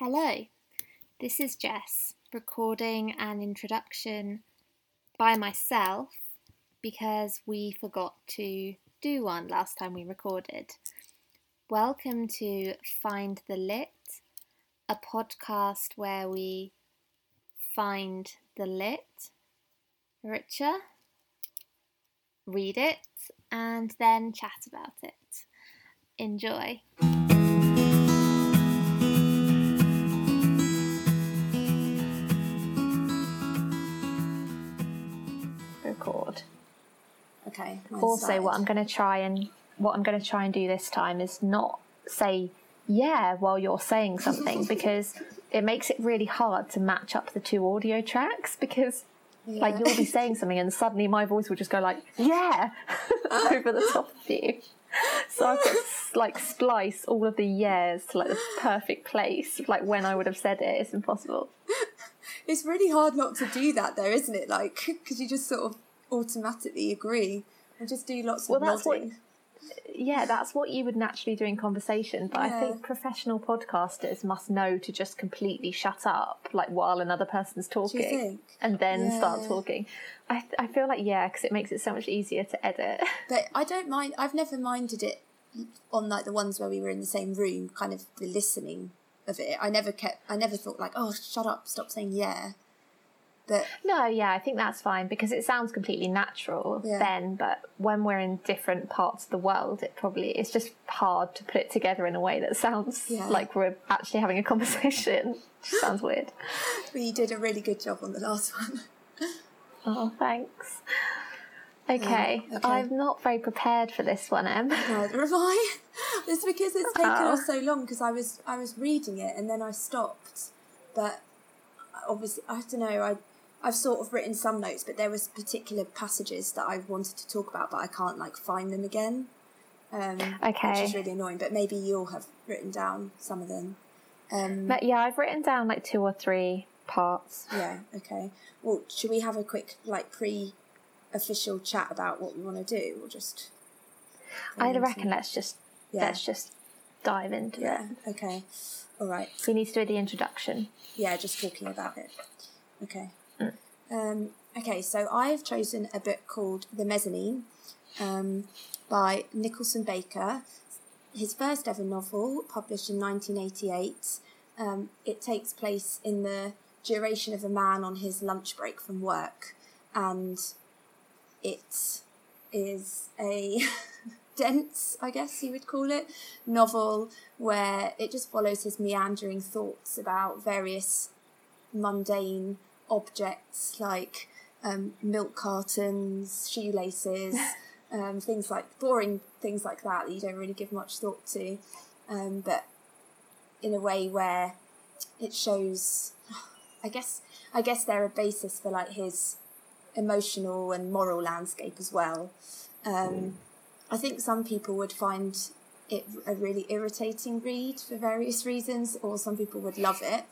Hello, this is Jess recording an introduction by myself because we forgot to do one last time we recorded. Welcome to Find the Lit, a podcast where we find the lit, richer, read it, and then chat about it. Enjoy. Record. Okay. Also, side. what I'm going to try and do this time is not say yeah while you're saying something because it makes it really hard to match up the two audio tracks because like you'll be saying something and suddenly my voice will just go like yeah over the top of you. So I've got to like splice all of the yeahs to like the perfect place, like when I would have said it. It's impossible. It's really hard not to do that though, isn't it? Like, because you just sort of automatically agree and just do lots of nodding. That's what you would naturally do in conversation, but I think professional podcasters must know to just completely shut up, like while another person's talking, and then start talking. I feel like because it makes it so much easier to edit. But I don't mind. I've never minded it on like the ones where we were in the same room, kind of the listening of it. I never thought like, oh, shut up, stop saying yeah. But no, I think that's fine because it sounds completely natural then, but when we're in different parts of the world, it's just hard to put it together in a way that sounds like we're actually having a conversation. Sounds weird. We did a really good job on the last one. Oh, thanks. Okay. I'm not very prepared for this one, Em. Neither have I. It's because it's taken us so long because I was reading it and then I stopped, but obviously, I don't know, I've sort of written some notes, but there was particular passages that I wanted to talk about, but I can't, like, find them again, which is really annoying, but maybe you'll have written down some of them. But I've written down, like, 2 or 3 parts. Yeah, okay. Well, should we have a quick, like, pre-official chat about what we want to do, or just... I reckon let's just dive into it. Yeah, okay. All right. So you need to do the introduction. Yeah, just talking about it. Okay. Okay, so I've chosen a book called The Mezzanine by Nicholson Baker. His first ever novel, published in 1988. It takes place in the duration of a man on his lunch break from work. And it is a... dense, I guess you would call it, novel where it just follows his meandering thoughts about various mundane objects like milk cartons, shoelaces, things like boring things like that you don't really give much thought to, but in a way where it shows, I guess they're a basis for like his emotional and moral landscape as well. I think some people would find it a really irritating read for various reasons, or some people would love it.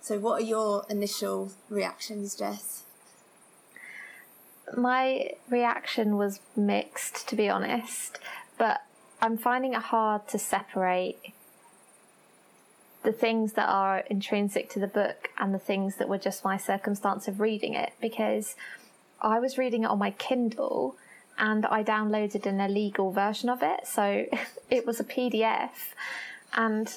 So what are your initial reactions, Jess? My reaction was mixed, to be honest, but I'm finding it hard to separate the things that are intrinsic to the book and the things that were just my circumstance of reading it, because I was reading it on my Kindle and I downloaded an illegal version of it, so it was a PDF, and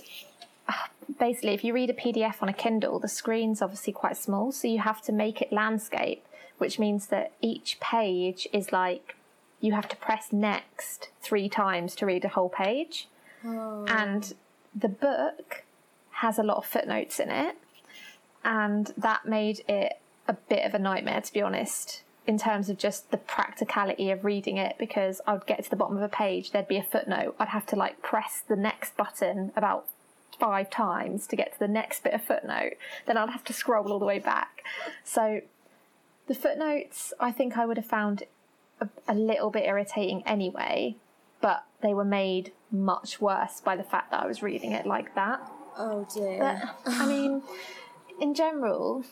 basically if you read a PDF on a Kindle, the screen's obviously quite small, so you have to make it landscape, which means that each page is like, you have to press next 3 times to read a whole page. Oh. And the book has a lot of footnotes in it, and that made it a bit of a nightmare, to be honest, in terms of just the practicality of reading it, because I would get to the bottom of a page, there'd be a footnote, I'd have to like press the next button about 5 times to get to the next bit of footnote, then I'd have to scroll all the way back. So the footnotes I think I would have found a little bit irritating anyway, but they were made much worse by the fact that I was reading it like that. Oh dear. But, I mean, in general...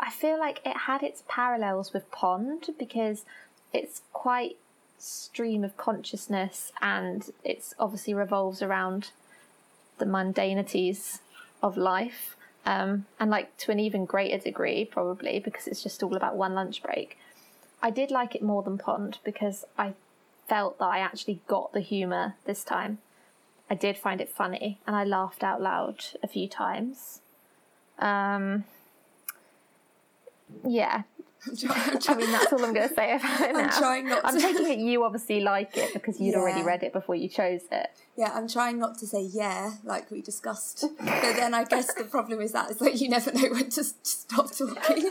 I feel like it had its parallels with Pond because it's quite stream of consciousness and it's obviously revolves around the mundanities of life, and like to an even greater degree probably because it's just all about one lunch break. I did like it more than Pond because I felt that I actually got the humour this time. I did find it funny and I laughed out loud a few times. Yeah. I mean, that's all I'm going to say about it now. I'm taking it you obviously like it because you'd already read it before you chose it. Yeah, I'm trying not to say yeah, like we discussed. But then I guess the problem is that it's like you never know when to stop talking.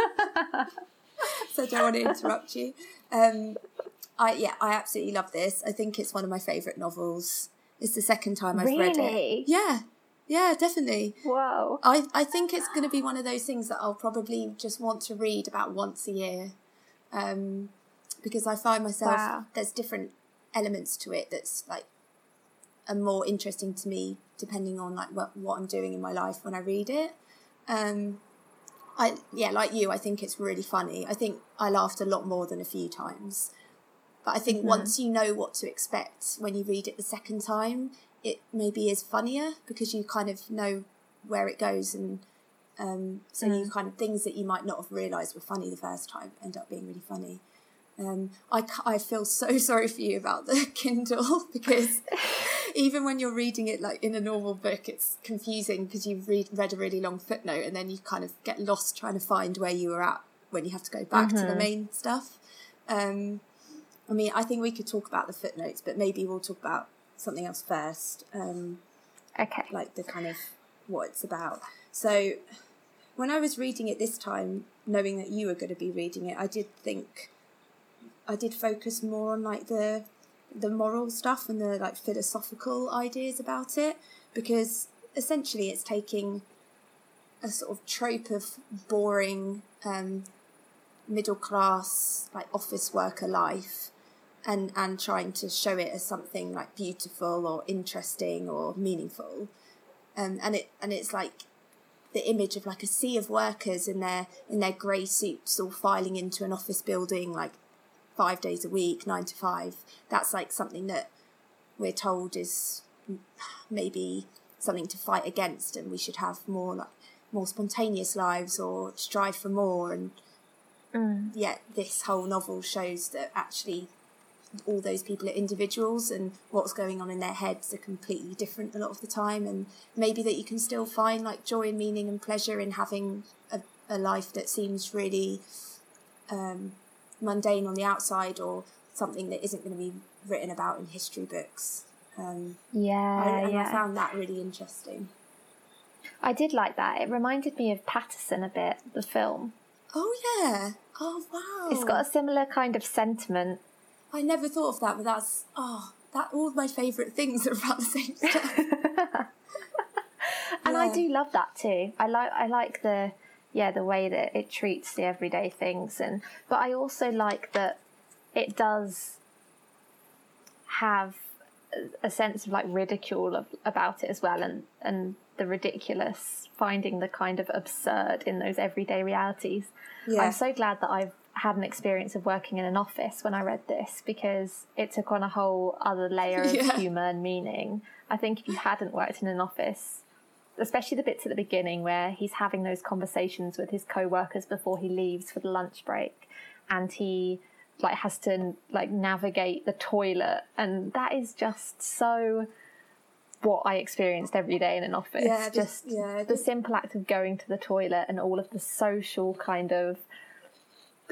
So I don't want to interrupt you. I absolutely love this. I think it's one of my favourite novels. It's the second time I've read it. Yeah. Yeah, definitely. Wow. I think it's going to be one of those things that I'll probably just want to read about once a year, because I find myself, there's different elements to it that's like are more interesting to me depending on like what I'm doing in my life when I read it. Like you, I think it's really funny. I think I laughed a lot more than a few times. But I think once you know what to expect when you read it the second time, it maybe is funnier because you kind of know where it goes, and you kind of things that you might not have realised were funny the first time end up being really funny. I feel so sorry for you about the Kindle because even when you're reading it like in a normal book, it's confusing because you've read a really long footnote and then you kind of get lost trying to find where you were at when you have to go back to the main stuff. I mean, I think we could talk about the footnotes, but maybe we'll talk about something else first. Okay. Like the kind of what it's about. So when I was reading it this time, knowing that you were going to be reading it, I did focus more on like the moral stuff and the like philosophical ideas about it, because essentially it's taking a sort of trope of boring middle class like office worker life and trying to show it as something like beautiful or interesting or meaningful, and it's like the image of like a sea of workers in their grey suits all filing into an office building like 5 days a week, 9 to 5. That's like something that we're told is maybe something to fight against, and we should have more like more spontaneous lives or strive for more. And yet this whole novel shows that actually all those people are individuals, and what's going on in their heads are completely different a lot of the time, and maybe that you can still find like joy and meaning and pleasure in having a life that seems really mundane on the outside, or something that isn't going to be written about in history books. I found that really interesting. I did like that. It reminded me of Paterson a bit, the film. Oh yeah! Oh wow! It's got a similar kind of sentiment. I never thought of that, but that's all my favourite things are about the same stuff. And I do love that too. I like the way that it treats the everyday things, but I also like that it does have a sense of like ridicule about it as well, and the ridiculous, finding the kind of absurd in those everyday realities. Yeah. I'm so glad that I've had an experience of working in an office when I read this, because it took on a whole other layer of humour and meaning. I think if you hadn't worked in an office, especially the bits at the beginning where he's having those conversations with his co-workers before he leaves for the lunch break, and he like has to like navigate the toilet, and that is just so what I experienced every day in an office. The simple act of going to the toilet and all of the social kind of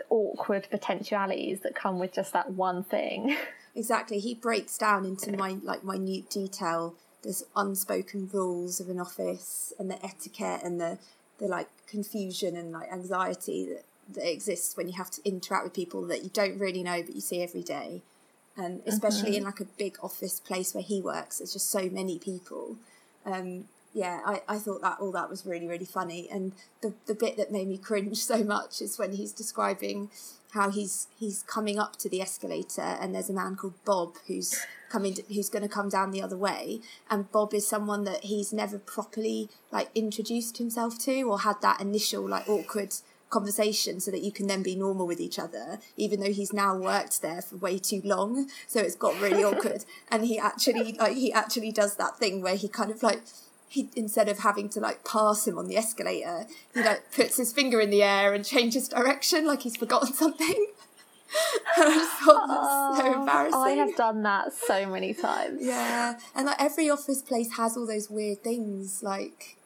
awkward potentialities that come with just that one thing. Exactly. He breaks down into minute detail this unspoken rules of an office, and the etiquette, and the like confusion and like anxiety that exists when you have to interact with people that you don't really know but you see every day. And especially in like a big office place where he works, there's just so many people. I thought that all that was really, really funny. And the bit that made me cringe so much is when he's describing how he's coming up to the escalator, and there's a man called Bob who's going to come down the other way. And Bob is someone that he's never properly like introduced himself to, or had that initial like awkward conversation so that you can then be normal with each other, even though he's now worked there for way too long, so it's got really awkward. And he actually does that thing where he kind of like he, instead of having to like pass him on the escalator, he like puts his finger in the air and changes direction like he's forgotten something. And I just thought that's so embarrassing. I have done that so many times. Yeah, and like every office place has all those weird things, like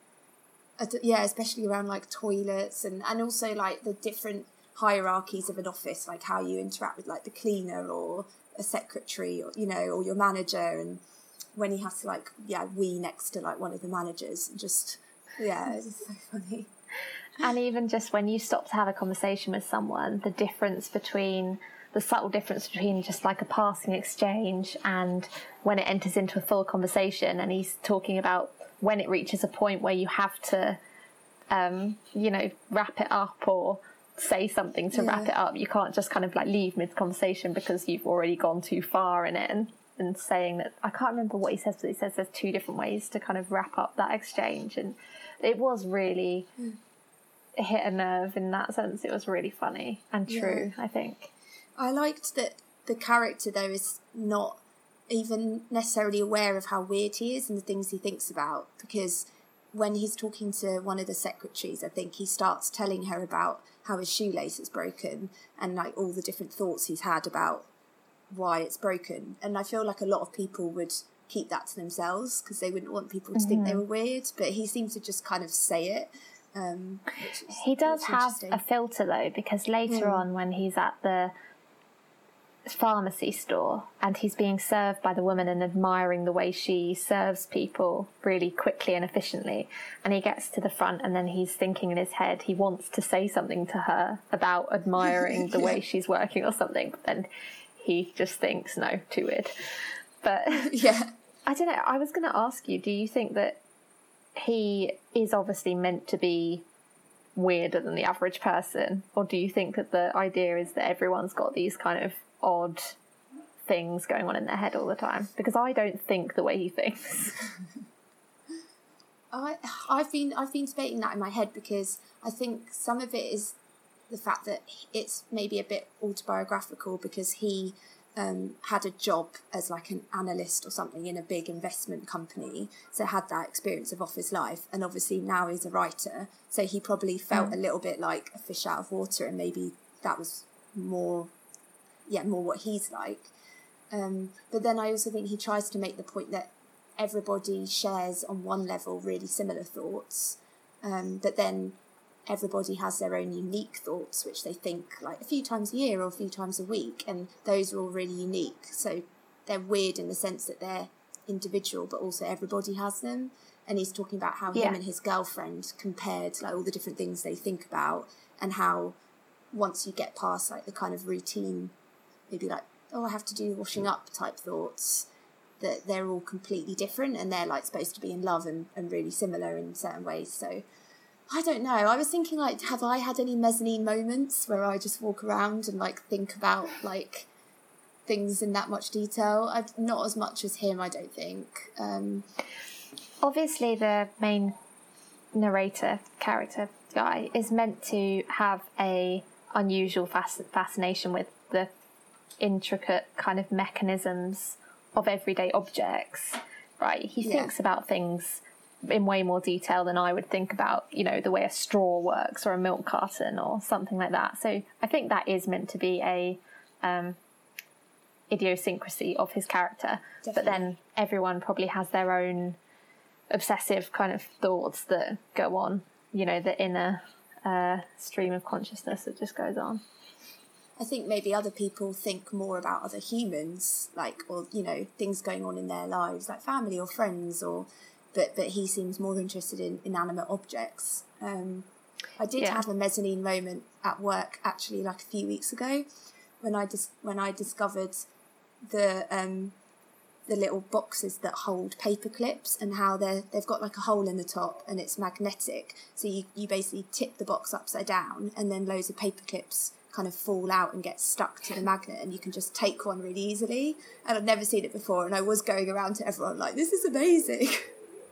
yeah, especially around like toilets and also like the different hierarchies of an office, like how you interact with like the cleaner or a secretary or, you know, or your manager, and when he has to like wee next to like one of the managers, and just it's just so funny. And even just when you stop to have a conversation with someone, the subtle difference between just like a passing exchange and when it enters into a full conversation. And he's talking about when it reaches a point where you have to, wrap it up or say something to wrap it up. You can't just kind of like leave mid-conversation because you've already gone too far in it. And saying that, I can't remember what he says, but he says there's two different ways to kind of wrap up that exchange. And it was really... It hit a nerve in that sense. It was really funny and true. I think I liked that the character though is not even necessarily aware of how weird he is and the things he thinks about, because when he's talking to one of the secretaries, I think he starts telling her about how his shoelace is broken and like all the different thoughts he's had about why it's broken, and I feel like a lot of people would keep that to themselves because they wouldn't want people to think they were weird, but he seems to just kind of say it. He does have a filter though, because later on when he's at the pharmacy store and he's being served by the woman and admiring the way she serves people really quickly and efficiently, and he gets to the front and then he's thinking in his head he wants to say something to her about admiring the way she's working or something, but then he just thinks, no, too weird. But I don't know, I was going to ask you, do you think that he is obviously meant to be weirder than the average person, or do you think that the idea is that everyone's got these kind of odd things going on in their head all the time? Because I don't think the way he thinks. I've been debating that in my head, because I think some of it is the fact that it's maybe a bit autobiographical, because he had a job as like an analyst or something in a big investment company, so had that experience of office life, and obviously now he's a writer, so he probably felt a little bit like a fish out of water, and maybe that was more what he's like. But then I also think he tries to make the point that everybody shares on one level really similar thoughts, but then everybody has their own unique thoughts, which they think like a few times a year or a few times a week, and those are all really unique. So they're weird in the sense that they're individual, but also everybody has them. And he's talking about how him and his girlfriend compared like all the different things they think about, and how once you get past like the kind of routine, maybe like, oh, I have to do washing up type thoughts, that they're all completely different, and they're like supposed to be in love and really similar in certain ways. So I don't know. I was thinking, like, have I had any mezzanine moments where I just walk around and, like, think about, like, things in that much detail? I've not as much as him, I don't think. Obviously, the main narrator character guy is meant to have a unusual fascination with the intricate kind of mechanisms of everyday objects, right? He thinks about things in way more detail than I would think about, you know, the way a straw works or a milk carton or something like that. So I think that is meant to be a idiosyncrasy of his character. Definitely. But then everyone probably has their own obsessive kind of thoughts that go on, you know, the inner stream of consciousness that just goes on. I think maybe other people think more about other humans, like, or, you know, things going on in their lives, like family or friends, or But he seems more interested in inanimate objects. I did have a mezzanine moment at work actually, like a few weeks ago, when I discovered the little boxes that hold paper clips, and how they've got like a hole in the top and it's magnetic. So you basically tip the box upside down, and then loads of paper clips kind of fall out and get stuck to the magnet, and you can just take one really easily. And I'd never seen it before, and I was going around to everyone like, this is amazing.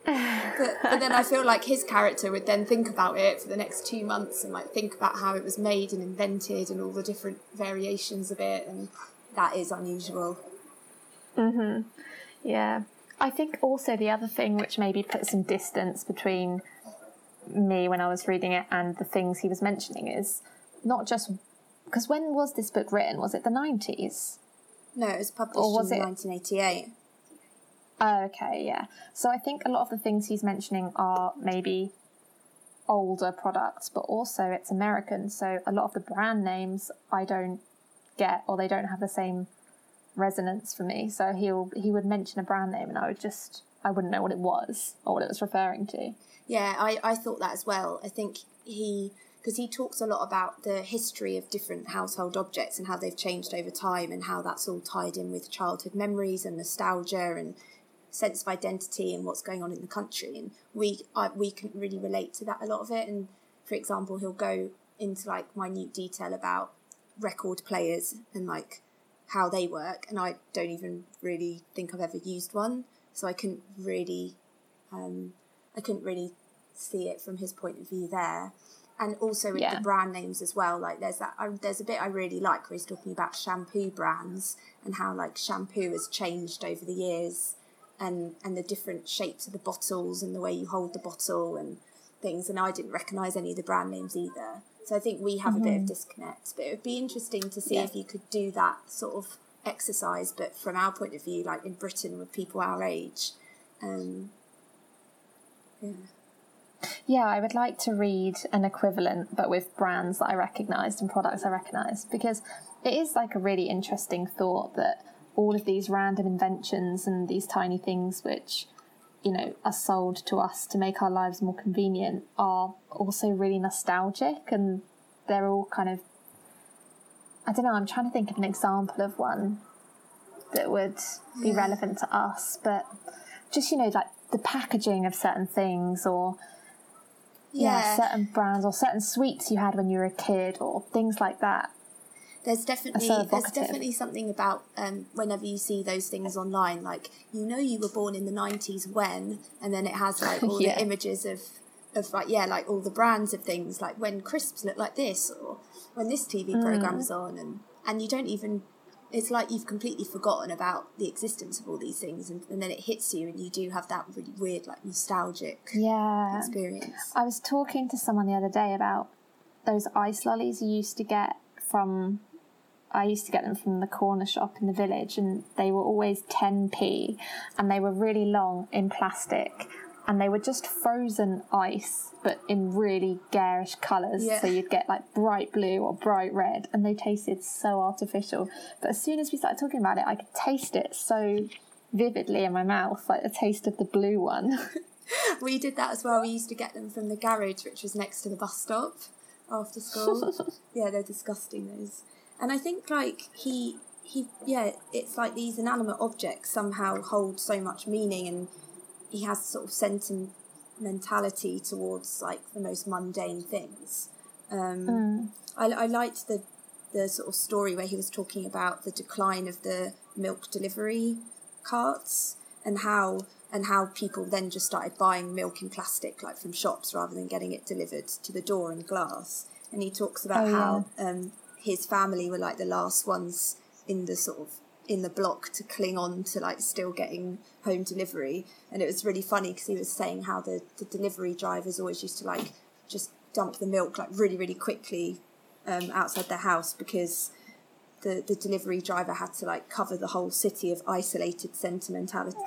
But then I feel like his character would then think about it for the next 2 months and like think about how it was made and invented and all the different variations of it, and that is unusual. Yeah, I think also the other thing which maybe put some distance between me when I was reading it and the things he was mentioning is not just, because when was this book written? Was it the 90s? No, it was published in 1988. Oh, okay, yeah. So I think a lot of the things he's mentioning are maybe older products, but also it's American, so a lot of the brand names I don't get, or they don't have the same resonance for me. So he would mention a brand name and I wouldn't know what it was or what it was referring to. Yeah, I thought that as well. I think because he talks a lot about the history of different household objects and how they've changed over time and how that's all tied in with childhood memories and nostalgia and sense of identity and what's going on in the country. And we can really relate to that, a lot of it. And for example, he'll go into like minute detail about record players and like how they work, and I don't even really think I've ever used one, so I couldn't really see it from his point of view there. And also with the brand names as well, like there's a bit I really like where he's talking about shampoo brands and how like shampoo has changed over the years and the different shapes of the bottles and the way you hold the bottle and things, and I didn't recognise any of the brand names either. So I think we have a bit of disconnect, but it would be interesting to see if you could do that sort of exercise, but from our point of view, like in Britain with people our age. I would like to read an equivalent, but with brands that I recognised and products I recognised, because it is like a really interesting thought that all of these random inventions and these tiny things which, you know, are sold to us to make our lives more convenient are also really nostalgic, and they're all kind of, I don't know, I'm trying to think of an example of one that would be relevant to us, but just, you know, like the packaging of certain things or certain brands or certain sweets you had when you were a kid or things like that. There's definitely something about whenever you see those things online, like, you know, you were born in the 90s when, and then it has like all the images of like, like all the brands of things, like when crisps look like this or when this TV program is on, and you don't even, it's like you've completely forgotten about the existence of all these things, and then it hits you and you do have that really weird like nostalgic experience. I was talking to someone the other day about those ice lollies you used to get from... I used to get them from the corner shop in the village, and they were always 10p, and they were really long in plastic, and they were just frozen ice but in really garish colours, so you'd get like bright blue or bright red, and they tasted so artificial. But as soon as we started talking about it, I could taste it so vividly in my mouth, like the taste of the blue one. We did that as well. We used to get them from the garage, which was next to the bus stop after school. They're disgusting, those. And I think, like, he it's like these inanimate objects somehow hold so much meaning, and he has sort of sentimentality towards, like, the most mundane things. I liked the sort of story where he was talking about the decline of the milk delivery carts and how people then just started buying milk in plastic, like, from shops rather than getting it delivered to the door in glass. And he talks about how... his family were like the last ones in the block to cling on to like still getting home delivery. And it was really funny because he was saying how the delivery drivers always used to like just dump the milk like really, really quickly outside their house, because the delivery driver had to like cover the whole city of isolated sentimentalists.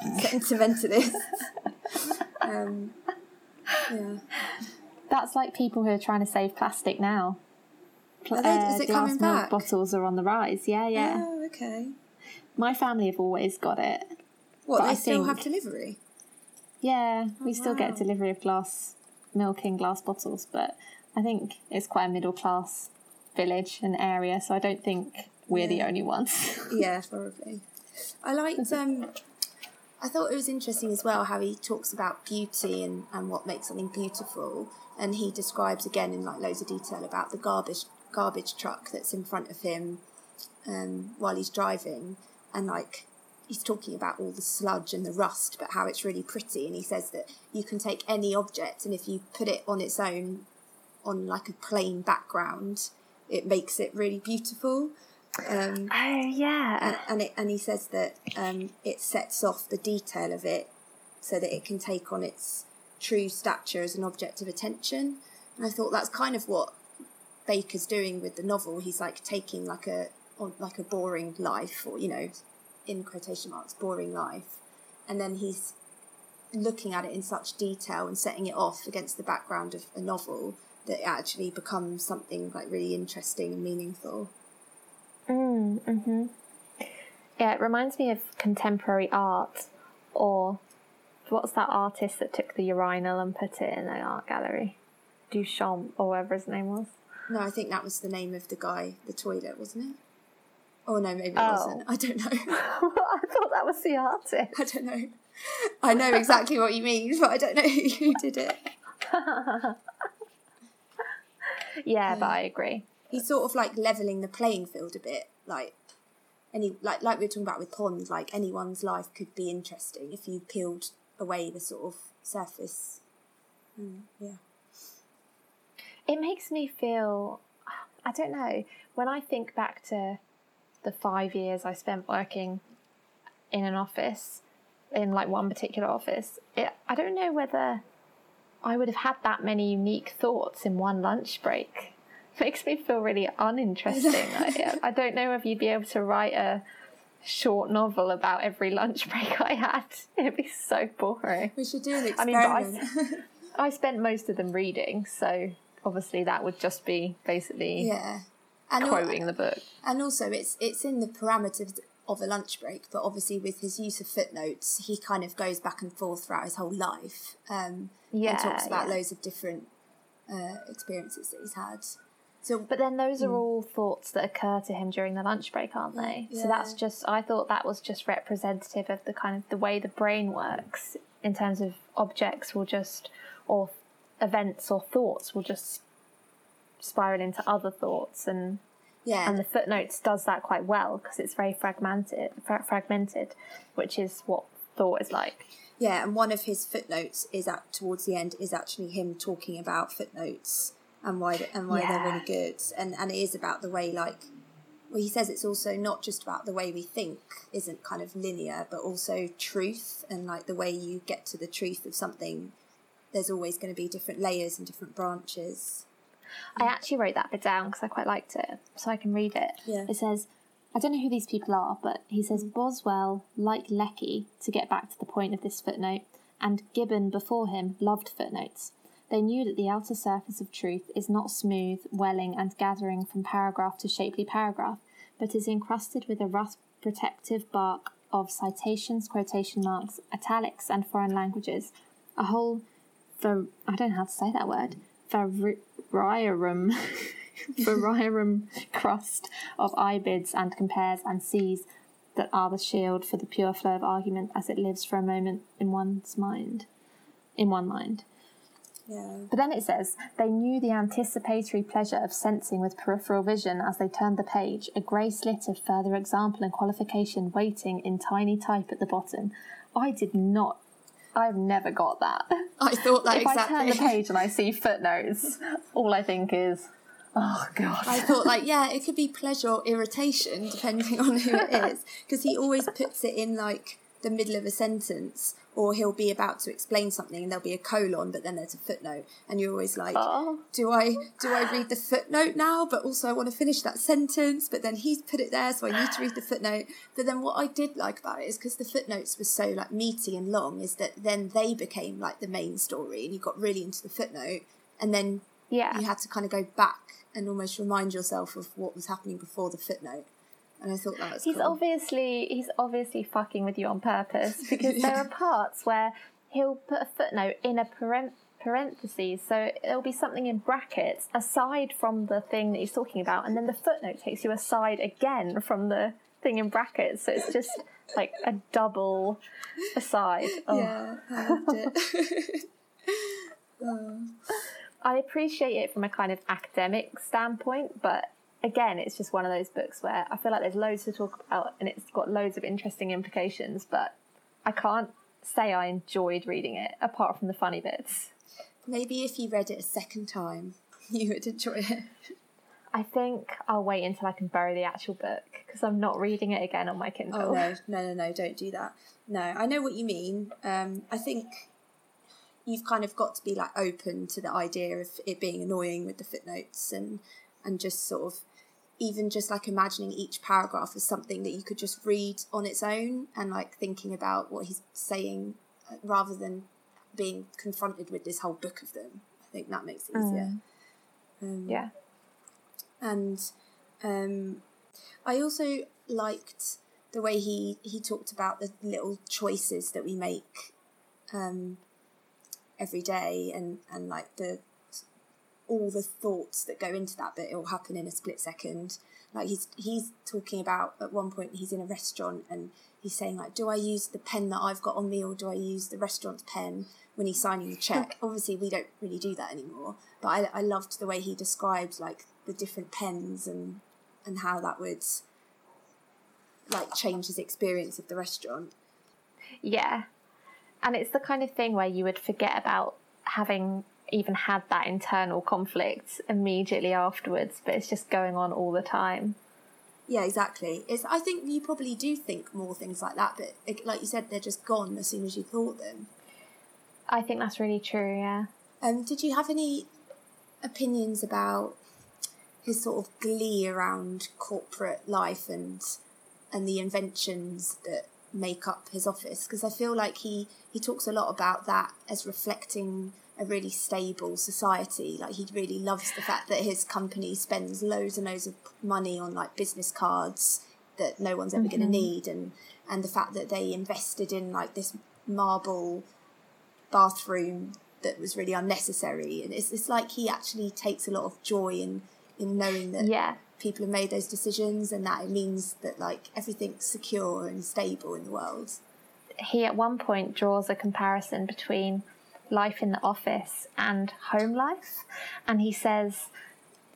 That's like people who are trying to save plastic now. Is it coming back? Bottles are on the rise. Yeah. Oh, okay. My family have always got it. What, they still have delivery? Yeah, we still get delivery of glass milk in glass bottles, but I think it's quite a middle class village and area, so I don't think we're the only ones. Yeah, probably. I liked. I thought it was interesting as well how he talks about beauty and what makes something beautiful, and he describes again in like loads of detail about the garbage truck that's in front of him while he's driving, and like he's talking about all the sludge and the rust but how it's really pretty, and he says that you can take any object and if you put it on its own on like a plain background it makes it really beautiful. Oh yeah. And he says that it sets off the detail of it so that it can take on its true stature as an object of attention. And I thought that's kind of what Baker's doing with the novel. He's like taking like a boring life, or, you know, in quotation marks, boring life, and then he's looking at it in such detail and setting it off against the background of a novel that it actually becomes something like really interesting and meaningful. Mm-hmm. Yeah, it reminds me of contemporary art, or what's that artist that took the urinal and put it in an art gallery? Duchamp, or whatever his name was. No, I think that was the name of the guy, the toilet, wasn't it? Oh no, maybe it wasn't. I don't know. I thought that was the artist. I don't know. I know exactly what you mean, but I don't know who did it. Yeah, but I agree. He's sort of like levelling the playing field a bit, like any like we were talking about with Pond, like anyone's life could be interesting if you peeled away the sort of surface. Yeah. It makes me feel, I don't know, when I think back to the 5 years I spent working in an office, in like one particular office, I don't know whether I would have had that many unique thoughts in one lunch break. Makes me feel really uninteresting. I don't know if you'd be able to write a short novel about every lunch break I had. It'd be so boring. We should do an experiment. I spent most of them reading, so obviously that would just be basically quoting the book. And also it's in the parameters of a lunch break, but obviously with his use of footnotes, he kind of goes back and forth throughout his whole life and talks about loads of different experiences that he's had. So, but then those are all thoughts that occur to him during the lunch break, aren't they? Yeah. So that's just, I thought that was just representative of the kind of the way the brain works in terms of objects will just, or events or thoughts will just spiral into other thoughts. And and the footnotes does that quite well because it's very fragmented, which is what thought is like. Yeah, and one of his footnotes is at towards the end is actually him talking about footnotes and why they're really good, and it is about the way, like, well, he says it's also not just about the way we think isn't kind of linear, but also truth, and like the way you get to the truth of something, there's always going to be different layers and different branches. I actually wrote that bit down because I quite liked it, so I can read it. Yeah. It says, I don't know who these people are, but he says, Boswell, like Lecky, to get back to the point of this footnote, and Gibbon before him loved footnotes. They knew that the outer surface of truth is not smooth, welling and gathering from paragraph to shapely paragraph, but is encrusted with a rough protective bark of citations, quotation marks, italics and foreign languages. A whole, I don't know how to say that word, variarum crust of ibids and compares and sees that are the shield for the pure flow of argument as it lives for a moment in one mind. Yeah. But then it says, they knew the anticipatory pleasure of sensing with peripheral vision as they turned the page, a grey slit of further example and qualification waiting in tiny type at the bottom. I've never got that. I thought that exactly. If I turn the page and I see footnotes, all I think is, oh God. I thought it could be pleasure or irritation, depending on who it is. Because he always puts it in like the middle of a sentence, or he'll be about to explain something and there'll be a colon, but then there's a footnote, and you're always like, do I read the footnote now? But also I want to finish that sentence, but then he's put it there, so I need to read the footnote. But then what I did like about it is because the footnotes were so like meaty and long, is that then they became like the main story, and you got really into the footnote, and then you had to kind of go back and almost remind yourself of what was happening before the footnote. And I thought that was cool. He's obviously fucking with you on purpose, because there are parts where he'll put a footnote in a parentheses, so it'll be something in brackets aside from the thing that he's talking about, and then the footnote takes you aside again from the thing in brackets, so it's just like a double aside. Oh. Yeah, I loved it. I appreciate it from a kind of academic standpoint, but again, it's just one of those books where I feel like there's loads to talk about and it's got loads of interesting implications, but I can't say I enjoyed reading it, apart from the funny bits. Maybe if you read it a second time, you would enjoy it. I think I'll wait until I can borrow the actual book because I'm not reading it again on my Kindle. Oh, no, don't do that. No, I know what you mean. I think you've kind of got to be like open to the idea of it being annoying with the footnotes and just sort of even just like imagining each paragraph as something that you could just read on its own and like thinking about what he's saying rather than being confronted with this whole book of them. I think that makes it easier. Yeah. And I also liked the way he talked about the little choices that we make every day and like all the thoughts that go into that, but it will happen in a split second. Like he's talking about at one point he's in a restaurant and he's saying like, do I use the pen that I've got on me or do I use the restaurant's pen when he's signing the check? Obviously we don't really do that anymore, but I loved the way he described like the different pens and how that would like change his experience of the restaurant. Yeah, and it's the kind of thing where you would forget about having even had that internal conflict immediately afterwards, but it's just going on all the time. Yeah, exactly. I think you probably do think more things like that, but like you said, they're just gone as soon as you thought them. I think that's really true, yeah. Did you have any opinions about his sort of glee around corporate life and the inventions that make up his office? Because I feel like he talks a lot about that as reflecting a really stable society. Like he really loves the fact that his company spends loads and loads of money on like business cards that no one's ever going to need, and the fact that they invested in like this marble bathroom that was really unnecessary, and it's like he actually takes a lot of joy in knowing that people have made those decisions and that it means that like everything's secure and stable in the world. He at one point draws a comparison between life in the office and home life, and he says,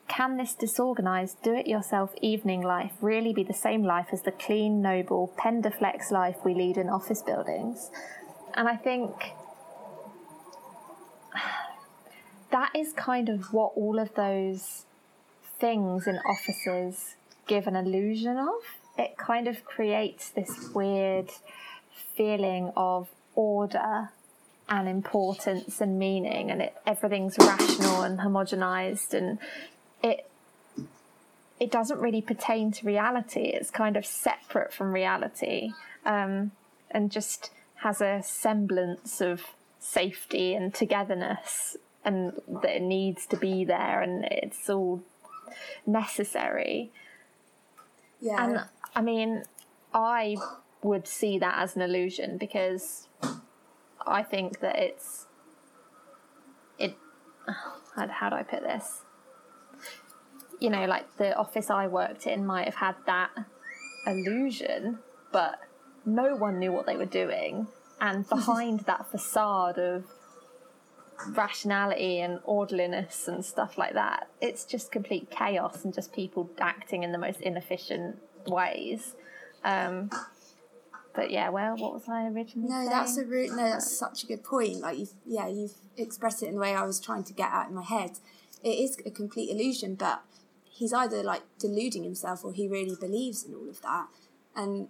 can this disorganized do-it-yourself evening life really be the same life as the clean, noble, Pendaflex life we lead in office buildings? And I think that is kind of what all of those things in offices give an illusion of. It kind of creates this weird feeling of order and importance and meaning, and everything's rational and homogenized, and it doesn't really pertain to reality. It's kind of separate from reality, and just has a semblance of safety and togetherness, and that it needs to be there and it's all necessary. Yeah. And I mean, I would see that as an illusion because I think that how do I put this? You know, like the office I worked in might have had that illusion, but no one knew what they were doing. And behind that facade of rationality and orderliness and stuff like that, it's just complete chaos and just people acting in the most inefficient ways. But yeah, well, what was I originally saying? That's such a good point. Like you've expressed it in the way I was trying to get out in my head. It is a complete illusion, but he's either like deluding himself or he really believes in all of that. And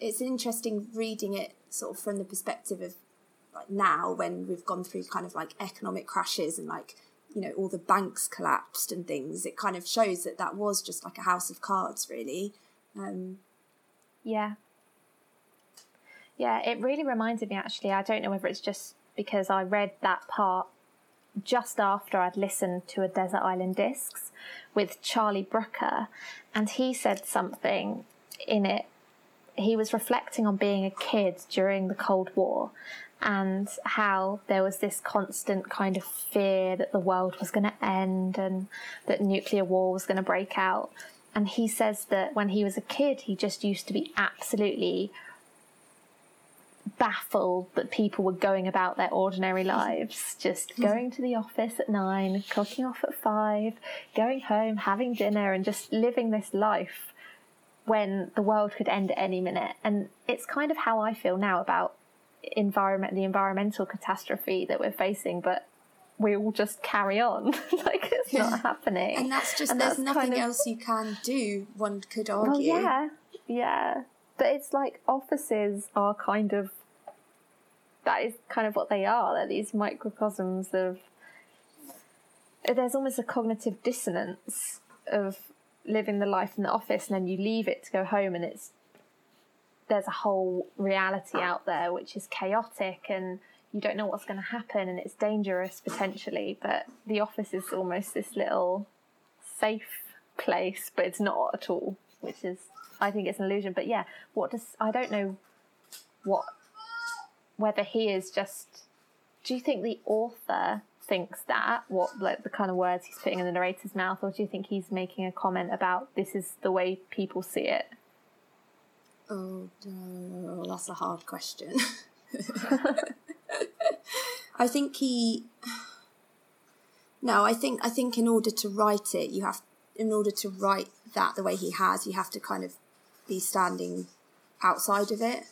it's interesting reading it sort of from the perspective of like now, when we've gone through kind of like economic crashes and like, you know, all the banks collapsed and things. It kind of shows that was just like a house of cards, really. Yeah, it really reminded me, actually. I don't know whether it's just because I read that part just after I'd listened to a Desert Island Discs with Charlie Brooker, and he said something in it. He was reflecting on being a kid during the Cold War and how there was this constant kind of fear that the world was going to end and that nuclear war was going to break out. And he says that when he was a kid, he just used to be absolutely baffled that people were going about their ordinary lives, just going to the office at 9, clocking off at 5, going home, having dinner, and just living this life when the world could end at any minute. And it's kind of how I feel now about the environmental catastrophe that we're facing, but we all just carry on. Like, it's not happening. And that's just, and there's nothing kind of, else you can do, one could argue. Well, yeah. But it's like offices are kind of, that is kind of what they are. They're these microcosms of, there's almost a cognitive dissonance of living the life in the office, and then you leave it to go home, and it's, there's a whole reality out there which is chaotic, and you don't know what's going to happen, and it's dangerous potentially, but the office is almost this little safe place, but it's not at all, which is, I think it's an illusion. But yeah, what does, I don't know what, whether he is just, do you think the author thinks that, what, like the kind of words he's putting in the narrator's mouth, or do you think he's making a comment about this is the way people see it? Oh, no, that's a hard question. I think he, no, I think in order to write it, you have, in order to write that the way he has, you have to kind of be standing outside of it,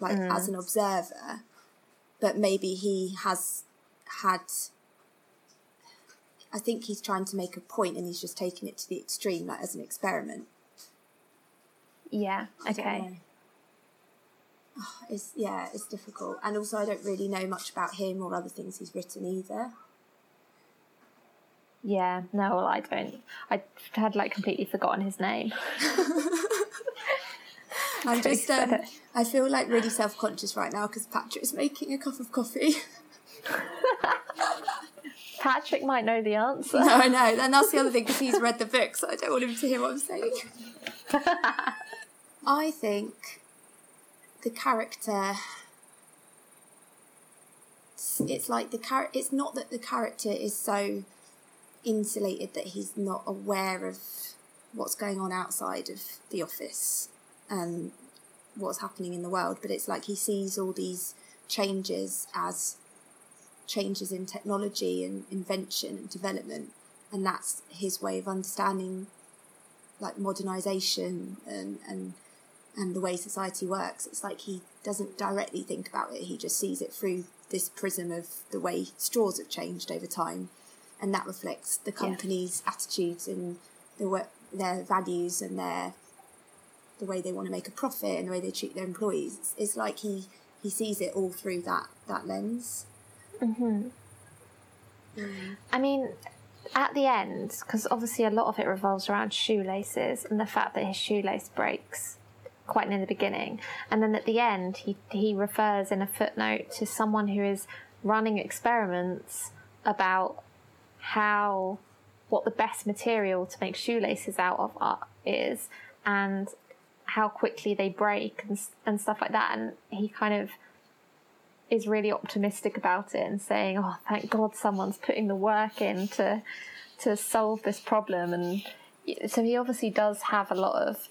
like as an observer. But maybe he has had, I think he's trying to make a point, and he's just taken it to the extreme, like as an experiment. Yeah, okay. It's difficult. And also I don't really know much about him or other things he's written either. Yeah, no, well, I don't. I had, like, completely forgotten his name. I'm just, I feel, like, really self-conscious right now because Patrick's making a cup of coffee. Patrick might know the answer. No, I know. And that's the other thing, because he's read the book, so I don't want him to hear what I'm saying. I think the character, it's like the character, it's not that the character is so insulated that he's not aware of what's going on outside of the office and what's happening in the world, but it's like he sees all these changes as changes in technology and invention and development, and that's his way of understanding, like, modernisation and the way society works. It's like he doesn't directly think about it, he just sees it through this prism of the way straws have changed over time, and that reflects the company's attitudes and their values and the way they want to make a profit and the way they treat their employees. It's like he sees it all through that lens. Mm-hmm. Mm. I mean, at the end, because obviously a lot of it revolves around shoelaces and the fact that his shoelace breaks quite near the beginning, and then at the end he refers in a footnote to someone who is running experiments about what the best material to make shoelaces out of is, and how quickly they break and stuff like that, and he kind of is really optimistic about it and saying, oh, thank God someone's putting the work in to solve this problem. And so he obviously does have a lot of,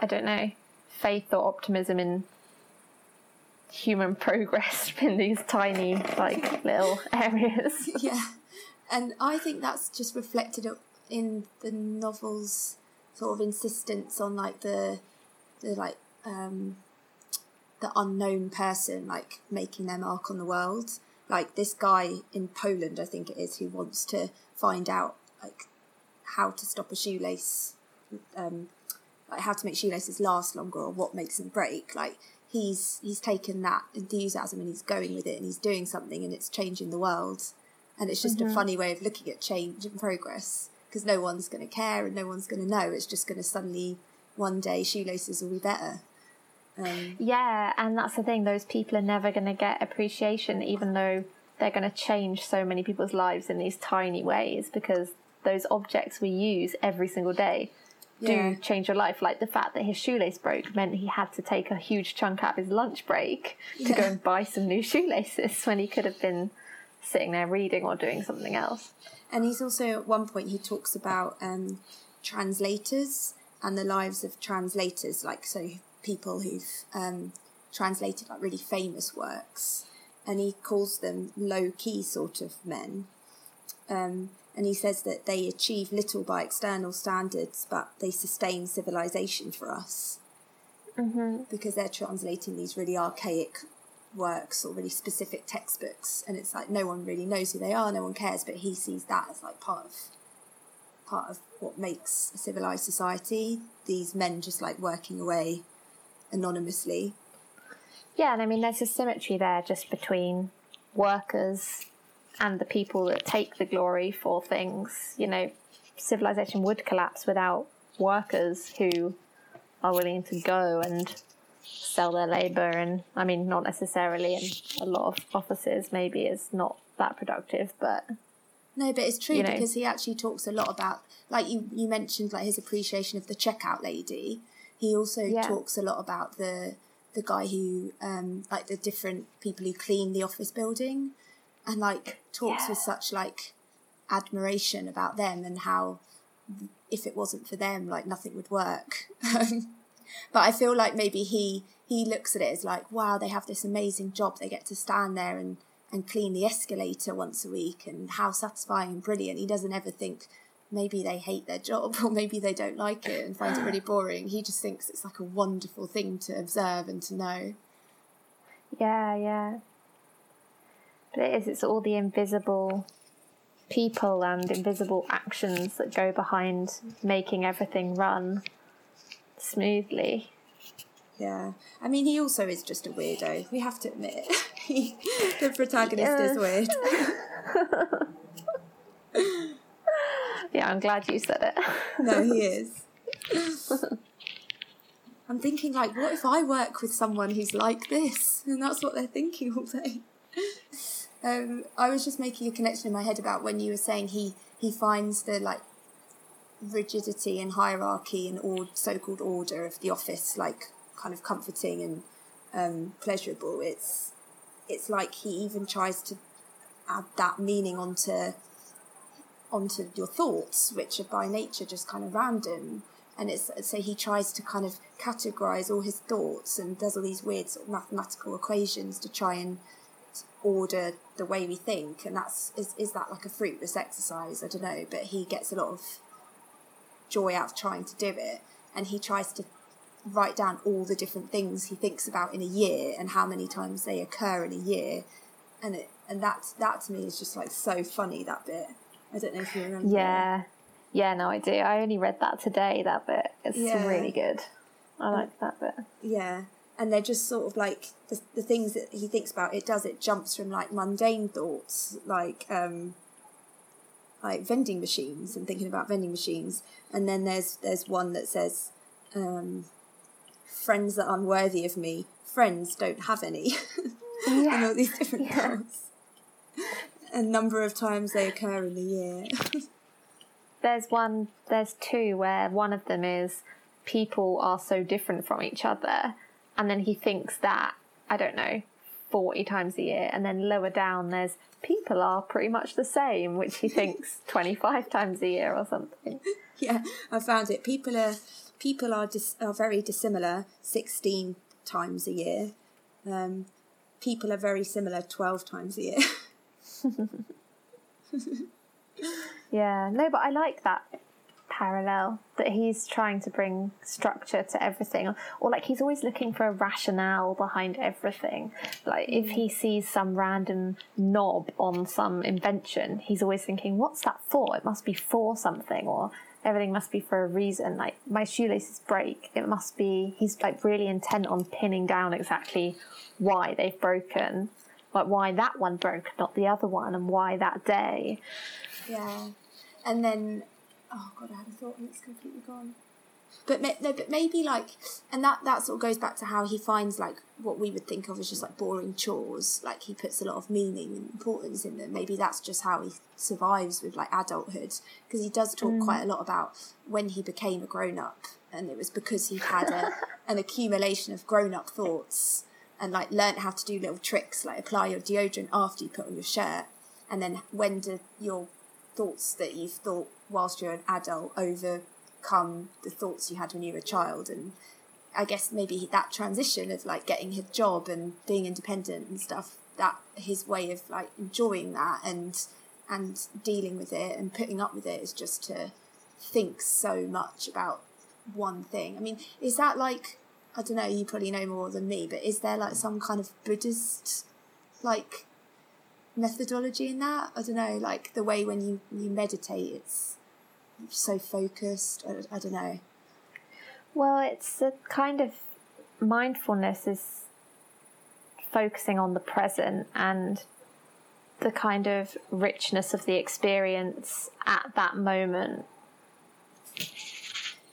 I don't know, faith or optimism in human progress in these tiny, like, little areas. Yeah, and I think that's just reflected in the novel's sort of insistence on, like, the unknown person, like, making their mark on the world. Like, this guy in Poland, I think it is, who wants to find out, like, how to stop a shoelace, like, how to make shoelaces last longer or what makes them break. Like, he's taken that enthusiasm and he's going with it and he's doing something and it's changing the world. And it's just a funny way of looking at change and progress, because no one's going to care and no one's going to know. It's just going to suddenly, one day, shoelaces will be better. Yeah, and that's the thing, those people are never going to get appreciation, even though they're going to change so many people's lives in these tiny ways, because those objects we use every single day do change your life. Like, the fact that his shoelace broke meant he had to take a huge chunk out of his lunch break to go and buy some new shoelaces, when he could have been sitting there reading or doing something else. And he's also, at one point, he talks about translators and the lives of translators, like, so people who've translated, like, really famous works, and he calls them low-key sort of men, and he says that they achieve little by external standards, but they sustain civilization for us, because they're translating these really archaic works or really specific textbooks, and it's like no one really knows who they are, no one cares, but he sees that as like part of what makes a civilized society, these men just like working away anonymously. Yeah, and I mean there's a symmetry there just between workers and the people that take the glory for things. You know, civilization would collapse without workers who are willing to go and sell their labour, and I mean not necessarily in a lot of offices maybe it's not that productive, but no, but it's true, you know, because he actually talks a lot about, like you mentioned, like his appreciation of the checkout lady. He also talks a lot about the guy who like the different people who clean the office building, and like talks with such like admiration about them and how if it wasn't for them like nothing would work. But I feel like maybe he looks at it as like, wow, they have this amazing job. They get to stand there and clean the escalator once a week, and how satisfying and brilliant. He doesn't ever think maybe they hate their job or maybe they don't like it and find it really boring. He just thinks it's like a wonderful thing to observe and to know. Yeah, yeah. But it is, it's all the invisible people and invisible actions that go behind making everything run smoothly. Yeah, I mean he also is just a weirdo, we have to admit it. The protagonist is weird. Yeah, I'm glad you said it. No, he is. I'm thinking like, what if I work with someone who's like this? And that's what they're thinking all day. I was just making a connection in my head about when you were saying he finds the like rigidity and hierarchy and so-called order of the office like kind of comforting and pleasurable. It's like he even tries to add that meaning onto your thoughts, which are by nature just kind of random, and it's so he tries to kind of categorize all his thoughts and does all these weird sort of mathematical equations to try and order the way we think, and that's is that like a fruitless exercise? I don't know, but he gets a lot of joy out of trying to do it, and he tries to write down all the different things he thinks about in a year and how many times they occur in a year, and that to me is just like so funny, that bit. I don't know if you remember. Yeah, no, I do. I only read that today, that bit. It's really good. I like that bit. Yeah, and they're just sort of like the things that he thinks about. It jumps from like mundane thoughts, like vending machines and thinking about vending machines. And then there's one that says, friends that are unworthy of me, friends don't have any. Yeah. And all these different thoughts. A number of times they occur in the year. There's two where one of them is people are so different from each other. And then he thinks that, I don't know, 40 times a year. And then lower down there's people are pretty much the same, which he thinks 25 times a year or something. Yeah, I found it. People are very dissimilar 16 times a year. People are very similar 12 times a year. Yeah, no, but I like that parallel that he's trying to bring structure to everything, or like he's always looking for a rationale behind everything. Like if he sees some random knob on some invention, he's always thinking, what's that for? It must be for something, or everything must be for a reason. Like my shoelaces break, it must be, he's like really intent on pinning down exactly why they've broken, like why that one broke, not the other one, and why that day. Yeah. And then oh god, I had a thought and it's completely gone. But maybe like, and that sort of goes back to how he finds like what we would think of as just like boring chores. Like he puts a lot of meaning and importance in them. Maybe that's just how he survives with like adulthood, because he does talk quite a lot about when he became a grown up, and it was because he had an accumulation of grown up thoughts and like learnt how to do little tricks, like apply your deodorant after you put on your shirt, and then when do your thoughts that you've thought whilst you're an adult overcome the thoughts you had when you were a child. And I guess maybe that transition of like getting his job and being independent and stuff, that his way of like enjoying that and dealing with it and putting up with it is just to think so much about one thing. I mean, is that like I don't know, you probably know more than me, but is there like some kind of Buddhist like methodology in that? I don't know, like the way when you meditate, it's so focused. I don't know. Well, it's a kind of mindfulness is focusing on the present and the kind of richness of the experience at that moment.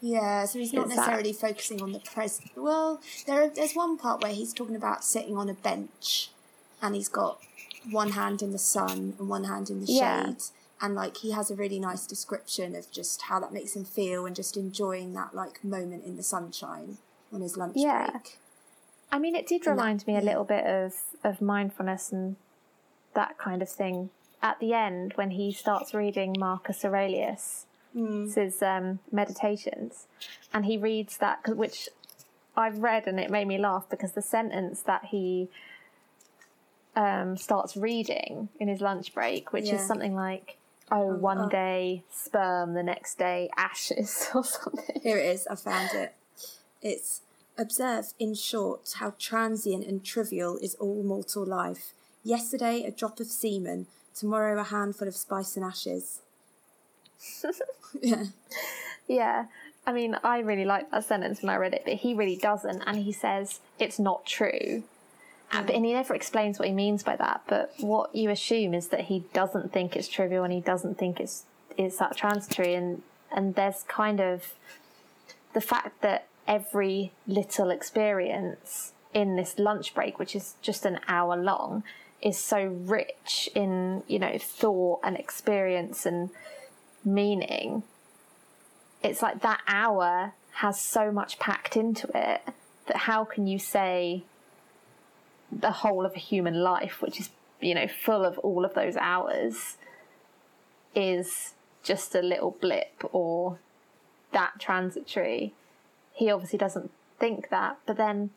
Yeah, so he's not necessarily focusing on the present. Well, there's one part where he's talking about sitting on a bench and he's got one hand in the sun and one hand in the shade. And, like, he has a really nice description of just how that makes him feel and just enjoying that, like, moment in the sunshine on his lunch break. I mean, it did remind me a little bit of mindfulness and that kind of thing at the end when he starts reading Marcus Aurelius. It's his meditations, and he reads that, which I've read, and it made me laugh because the sentence that he starts reading in his lunch break, which is something like, one day sperm, the next day ashes, or something. Here it is, I found it. It's, observe in short how transient and trivial is all mortal life. Yesterday a drop of semen, tomorrow a handful of spice and ashes. Yeah, I mean, I really liked that sentence when I read it, but he really doesn't, and he says it's not true, and he never explains what he means by that, but what you assume is that he doesn't think it's trivial and he doesn't think it's that transitory, and there's kind of the fact that every little experience in this lunch break, which is just an hour long, is so rich in, you know, thought and experience and meaning. It's like that hour has so much packed into it that how can you say the whole of a human life, which is, you know, full of all of those hours, is just a little blip or that transitory? He obviously doesn't think that, but then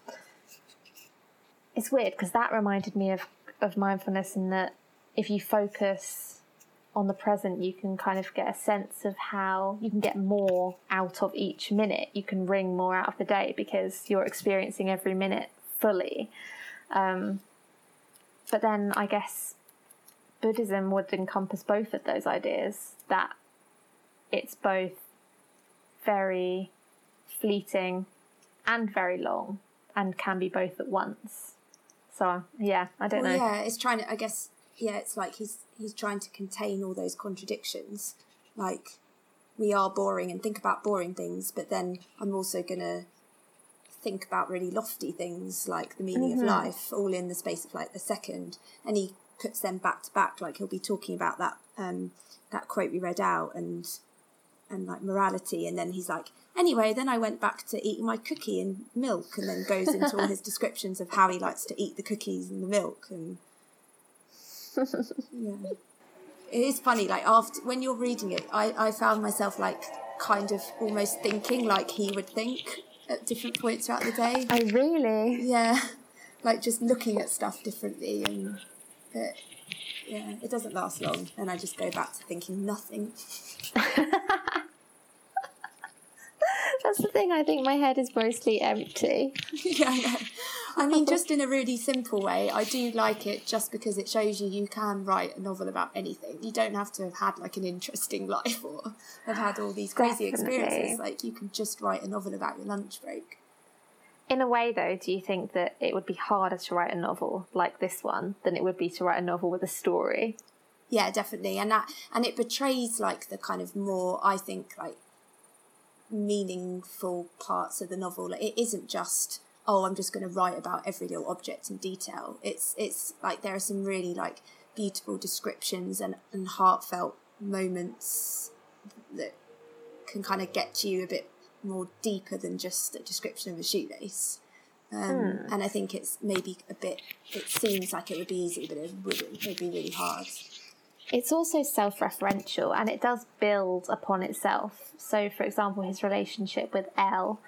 it's weird because that reminded me of mindfulness, and that if you focus on the present, you can kind of get a sense of how you can get more out of each minute. You can wring more out of the day because you're experiencing every minute fully. But then I guess Buddhism would encompass both of those ideas, that it's both very fleeting and very long and can be both at once. So, yeah, I don't know. Yeah, it's trying to, I guess, yeah, it's like he's trying to contain all those contradictions. Like, we are boring and think about boring things, but then I'm also going to think about really lofty things like the meaning of life, all in the space of like a second. And he puts them back to back, like he'll be talking about that that quote we read out and like morality, and then he's like, anyway, then I went back to eating my cookie and milk, and then goes into all his descriptions of how he likes to eat the cookies and the milk. And it is funny, like after when you're reading it, I found myself like kind of almost thinking like he would think at different points throughout the day. Oh, really? Yeah, like just looking at stuff differently, and but yeah, it doesn't last long, and I just go back to thinking nothing. That's the thing, I think my head is mostly empty. Yeah, I mean, just in a really simple way, I do like it just because it shows you can write a novel about anything. You don't have to have had like an interesting life or have had all these crazy experiences. Like, you can just write a novel about your lunch break. In a way though, do you think that it would be harder to write a novel like this one than it would be to write a novel with a story? Yeah, definitely. And it betrays like the kind of more, I think, like meaningful parts of the novel. Like, it isn't just, oh, I'm just going to write about every little object in detail. It's like there are some really like beautiful descriptions and heartfelt moments that can kind of get you a bit more deeper than just a description of a shoelace. And I think it's maybe a bit, it seems like it would be easy, but it wouldn't. It would be really hard. It's also self-referential, and it does build upon itself. So, for example, his relationship with Elle,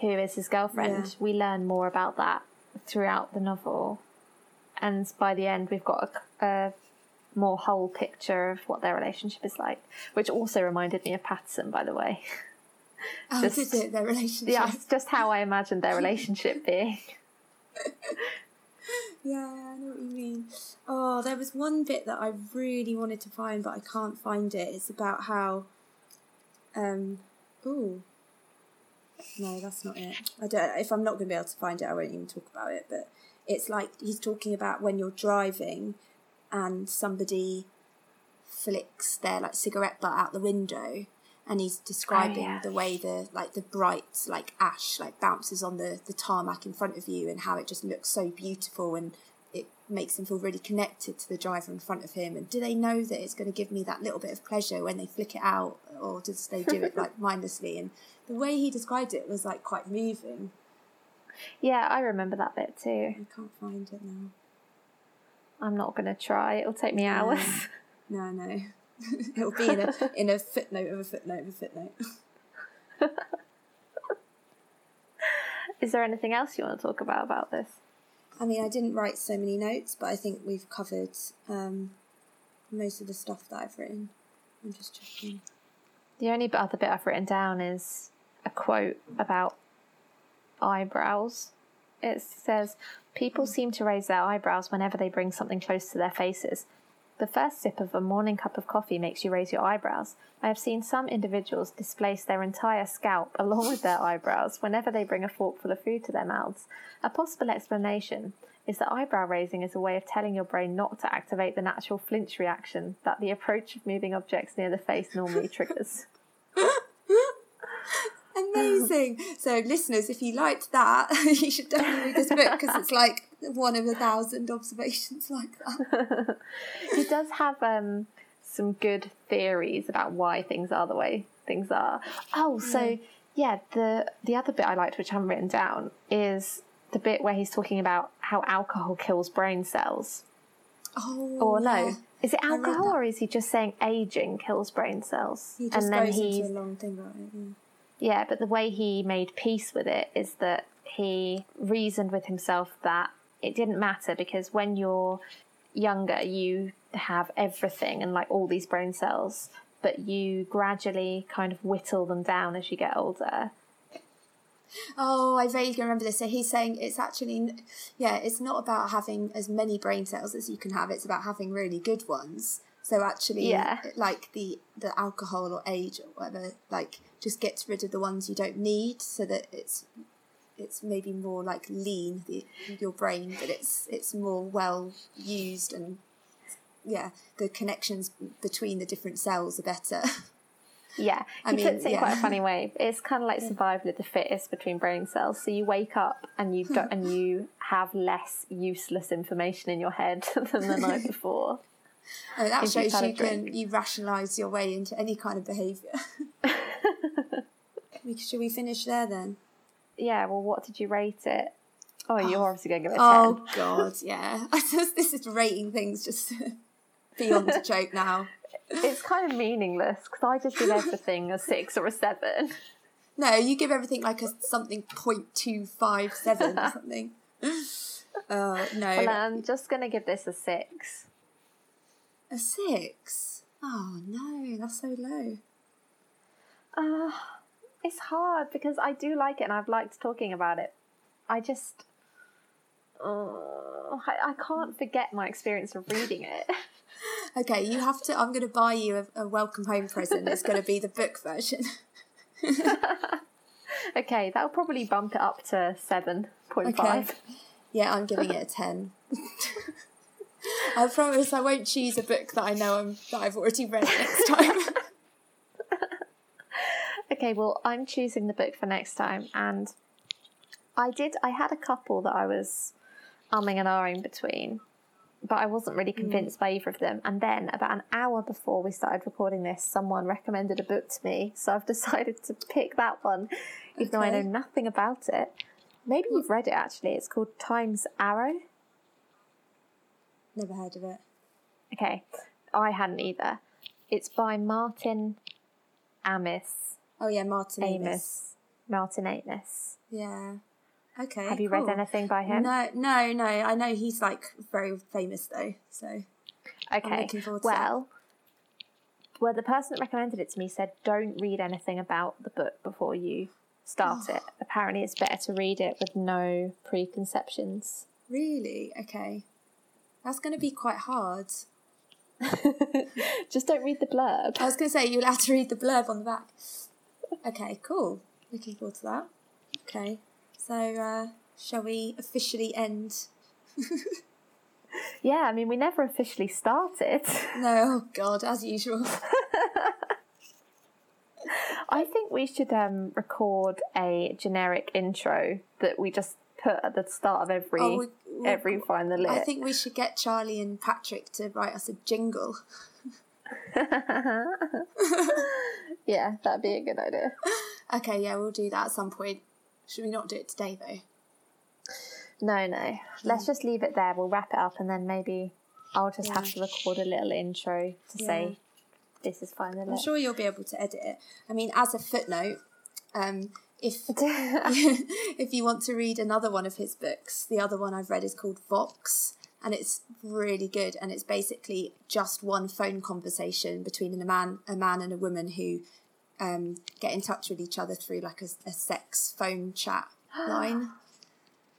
who is his girlfriend, we learn more about that throughout the novel. And by the end, we've got a more whole picture of what their relationship is like, which also reminded me of Paterson, by the way. Oh, just, did it? Their relationship? Yeah, it's just how I imagined their relationship being. Yeah, I know what you mean. Oh, there was one bit that I really wanted to find, but I can't find it. It's about how... Ooh. No, that's not it. I don't. If I'm not going to be able to find it, I won't even talk about it. But it's like he's talking about when you're driving and somebody flicks their like cigarette butt out the window, and he's describing the way the bright like ash like bounces on the tarmac in front of you, and how it just looks so beautiful, and it makes him feel really connected to the driver in front of him. And do they know that it's going to give me that little bit of pleasure when they flick it out, or does they do it like mindlessly? And the way he described it was like quite moving. Yeah, I remember that bit too. I can't find it now. I'm not going to try. It'll take me hours. No. It'll be in a footnote of a footnote of a footnote. Is there anything else you want to talk about this? I mean, I didn't write so many notes, but I think we've covered most of the stuff that I've written. I'm just checking. The only other bit I've written down is a quote about eyebrows. It says, "People seem to raise their eyebrows whenever they bring something close to their faces. The first sip of a morning cup of coffee makes you raise your eyebrows. I have seen some individuals displace their entire scalp along with their eyebrows whenever they bring a forkful of food to their mouths. A possible explanation is that eyebrow raising is a way of telling your brain not to activate the natural flinch reaction that the approach of moving objects near the face normally triggers." Amazing. So listeners, if you liked that, you should definitely read this book, because it's like one of 1,000 observations like that. He does have some good theories about why things are the way things are. Oh, so yeah, the other bit I liked, which I haven't written down, is the bit where he's talking about how alcohol kills brain cells. Oh, or no. Yeah. Is it alcohol, or is he just saying aging kills brain cells? He just goes into a long thing about it, yeah. Yeah, but the way he made peace with it is that he reasoned with himself that it didn't matter, because when you're younger, you have everything and like all these brain cells, but you gradually kind of whittle them down as you get older. Oh, I vaguely remember this. So he's saying it's actually, yeah, it's not about having as many brain cells as you can have. It's about having really good ones. So actually, like the alcohol or age or whatever, like just gets rid of the ones you don't need, so that it's maybe more like lean your brain, but it's more well used, and yeah, the connections between the different cells are better. Yeah, he puts it in quite a funny way. It's kind of like survival of the fittest between brain cells. So you wake up and you have less useless information in your head than the night before. Oh, that shows you rationalise your way into any kind of behaviour. Should we finish there then? Yeah, well, what did you rate it? Oh, you're obviously going to give it a 10. Oh, God, yeah. This is rating things just beyond a joke now. It's kind of meaningless, because I just give everything a 6 or a 7. No, you give everything like a something 0.257 or something. No. Well, I'm just going to give this a 6. A 6? Oh no, that's so low. It's hard, because I do like it and I've liked talking about it. I just... I can't forget my experience of reading it. Okay, you have to... I'm going to buy you a welcome home present. It's going to be the book version. Okay, that'll probably bump it up to 7.5. Okay. Yeah, I'm giving it a 10. I promise I won't choose a book that I know that I've already read next time. Okay, well, I'm choosing the book for next time, and I had a couple that I was umming and ahhing between, but I wasn't really convinced by either of them. And then about an hour before we started recording this, someone recommended a book to me, so I've decided to pick that one, even though I know nothing about it. Maybe you've read it, actually. It's called Time's Arrow. Never heard of it. Okay, I hadn't either. It's by Martin Amis. Oh yeah, Martin Amis. Yeah. Okay. Have you read anything by him? No. I know he's like very famous though. So. Okay. I'm looking forward to it. where the person that recommended it to me said, don't read anything about the book before you start it. Apparently it's better to read it with no preconceptions. Really? Okay. That's going to be quite hard. Just don't read the blurb. I was going to say, you'll have to read the blurb on the back. Okay, cool. Looking forward to that. Okay. So, shall we officially end? Yeah, I mean, we never officially started. No, oh God, as usual. I think we should record a generic intro that we just put at the start of every Find the Lit. I think we should get Charlie and Patrick to write us a jingle. Yeah, that'd be a good idea. Okay, yeah, we'll do that at some point. Should we not do it today, though? No. Let's just leave it there. We'll wrap it up, and then maybe I'll just have to record a little intro to say this is Find the Lit. I'm sure you'll be able to edit it. I mean, as a footnote, if if you want to read another one of his books, the other one I've read is called Vox, and it's really good. And it's basically just one phone conversation between a man and a woman who get in touch with each other through like a sex phone chat line.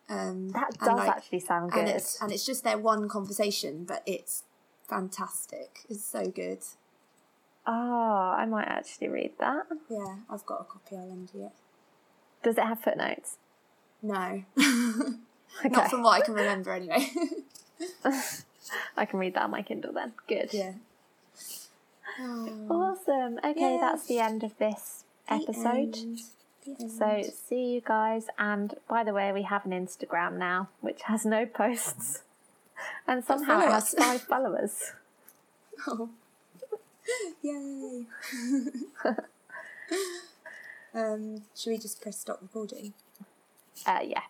That does actually sound good. And it's just their one conversation, but it's fantastic. It's so good. Oh, I might actually read that. Yeah, I've got a copy. I'll lend you it. Does it have footnotes? No. Okay. Not from what I can remember anyway. I can read that on my Kindle then. Good. Yeah. Awesome. Okay, That's the end of this episode. So see you guys, and by the way, we have an Instagram now which has no posts and somehow it has 5 followers. Oh, yay. Should we just press stop recording? Yeah.